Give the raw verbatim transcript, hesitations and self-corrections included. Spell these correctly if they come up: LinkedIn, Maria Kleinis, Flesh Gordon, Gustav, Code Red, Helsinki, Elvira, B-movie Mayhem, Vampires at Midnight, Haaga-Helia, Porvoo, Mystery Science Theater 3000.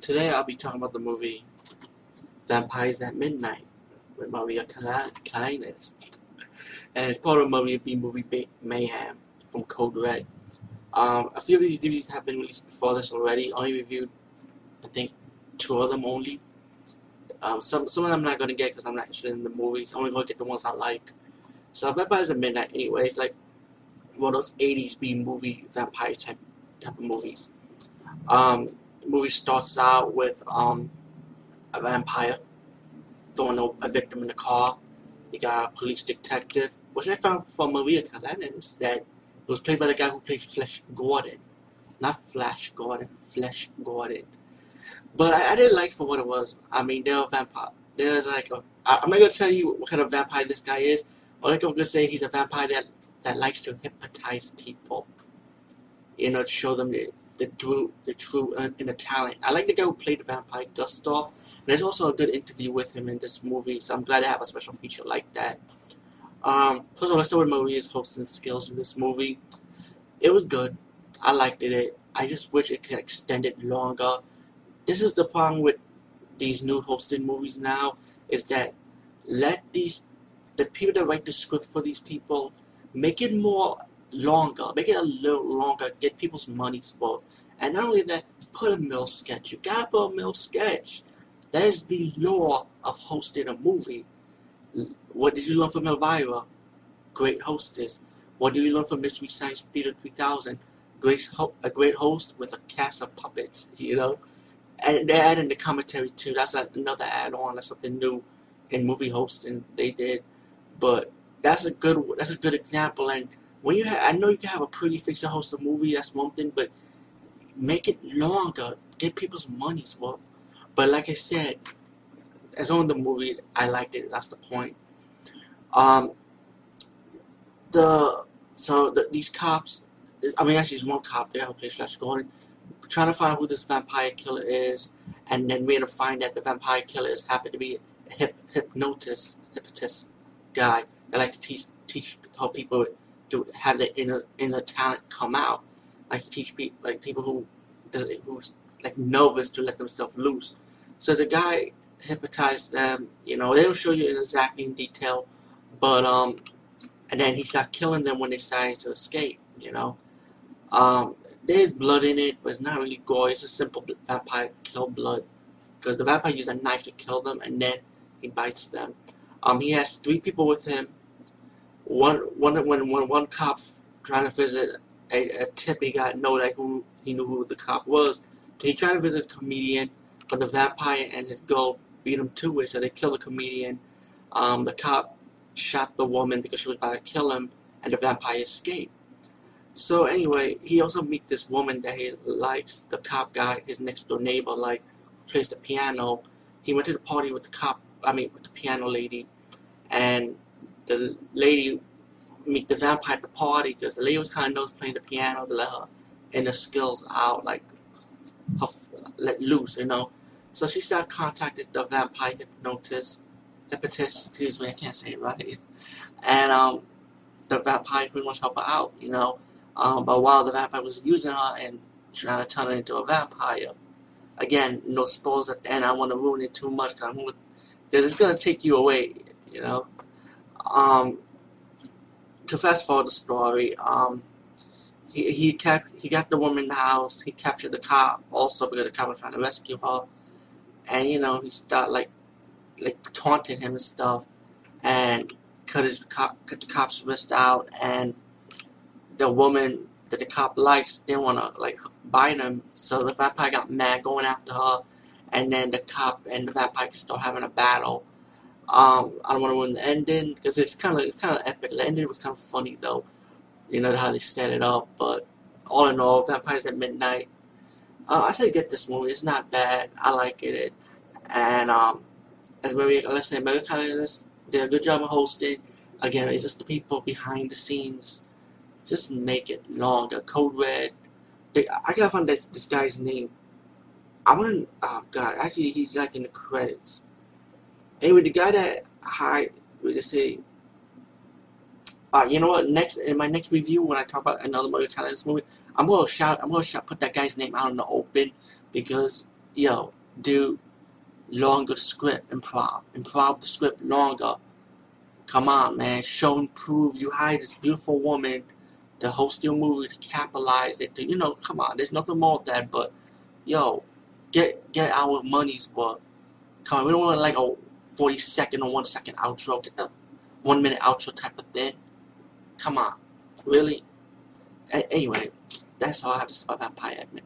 Today I'll be talking about the movie Vampires at Midnight with Maria Kleinis, and it's part of the movie B-movie Mayhem from Code Red. Um, a few of these D V Ds have been released before this already. I only reviewed, I think, two of them only. Um, some some of them I'm not going to get because I'm not interested in the movies. I'm only going to get the ones I like. So Vampires at Midnight, anyways, like one of those eighties B-movie vampire type type of movies. Um, the movie starts out with um, a vampire throwing a, a victim in the car. You got a police detective, which I found from Maria Kleinis that it was played by the guy who played Flesh Gordon, not Flash Gordon, Flesh Gordon. But I, I didn't like it for what it was. I mean, they're a vampire. There's like a, I, I'm not gonna tell you what kind of vampire this guy is. All I'm gonna say, he's a vampire that that likes to hypnotize people, you know, to show them the the true the true and the talent. I like the guy who played the vampire, Gustav. And there's also a good interview with him in this movie, so I'm glad to have a special feature like that. Um, first of all, let's start with Maria's hosting skills in this movie. It was good. I liked it. I just wish it could extend it longer. This is the problem with these new hosting movies now, is that let these the people that write the script for these people make it more longer, make it a little longer, get people's money's worth. And not only that, put a middle sketch. You gotta put a middle sketch. That is the lore of hosting a movie. What did you learn from Elvira? Great hostess. What do you learn from Mystery Science Theater three thousand? Great ho a great host with a cast of puppets, you know? And they're adding the commentary too. That's another add-on. That's something new in movie hosting they did. But that's a good that's a good example. And when you have, I know you can have a pretty fixed to host a movie, that's one thing, but make it longer, get people's money's worth. But like I said, as on the movie, I liked it. That's the point. Um, the so the, these cops, I mean, actually, there's one cop there who plays Flesh Gordon, trying to find out who this vampire killer is, and then we end up finding that the vampire killer is happened to be a hip, hypnotist, hypnotist guy that likes to teach teach how people to have their inner inner talent come out, like to teach people like people who does who's like nervous to let themselves loose. So the guy hypnotize them, you know, they don't show you in exactly in detail, but um and then he starts killing them when they decide to escape, you know. Um there's blood in it, but it's not really gore. It's a simple vampire kill blood, because the vampire uses a knife to kill them, and then he bites them. Um he has three people with him. One one when one, one cop trying to visit a, a tip he got, know like who he knew who the cop was, so he tried to visit a comedian, but the vampire and his girl beat him to it, so they kill the comedian. Um, the cop shot the woman because she was about to kill him, and the vampire escaped. So anyway, he also meets this woman that he likes, the cop guy, his next door neighbor, like, plays the piano. He went to the party with the cop, I mean, with the piano lady, and the lady meet the vampire at the party because the lady was kind of knows playing the piano, to let her and the skills out, like, her, let loose, you know. So she started contacting the vampire hypnotist, hypnotist, excuse me, I can't say it right. And um, the vampire pretty much helped her out, you know. Um, but while the vampire was using her and trying to turn her into a vampire, again, no spoilers at the end. I don't want to ruin it too much because it's going to take you away, you know. Um, to fast forward the story, um, He he kept he got the woman in the house. He captured the cop also because the cop was trying to rescue her, and you know he started like like taunting him and stuff, and cut his cop cut the cop's wrist out. And the woman that the cop likes didn't want to like bite him, so the vampire got mad, going after her, and then the cop and the vampire start having a battle. Um, I don't want to ruin the ending because it's kind of it's kind of epic. The ending was kind of funny though. You know how they set it up, but all in all, Vampires at Midnight. Uh, I say get this movie. It's not bad. I like it, and um, as maybe let's say Maria Kleinis did a good job of hosting. Again, it's just the people behind the scenes. Just make it longer. Code Red. They, I gotta find this, this guy's name. I wanna. Oh God, actually, he's like in the credits. Anyway, the guy that hi, let's say. Uh, you know what? Next in my next review, when I talk about another Maria Kleinis movie, I'm gonna shout. I'm gonna shout, put that guy's name out in the open because you know, do longer script improv. Improv the script longer. Come on, man. Show and prove you hired this beautiful woman to host your movie, to capitalize it. To, you know, come on. There's nothing more with that, but, yo, get get our money's worth. Come on. We don't want like a forty second or one second outro. Get the one minute outro type of thing. Come on. Really? A anyway, that's all I have to say about Vampire at Midnight.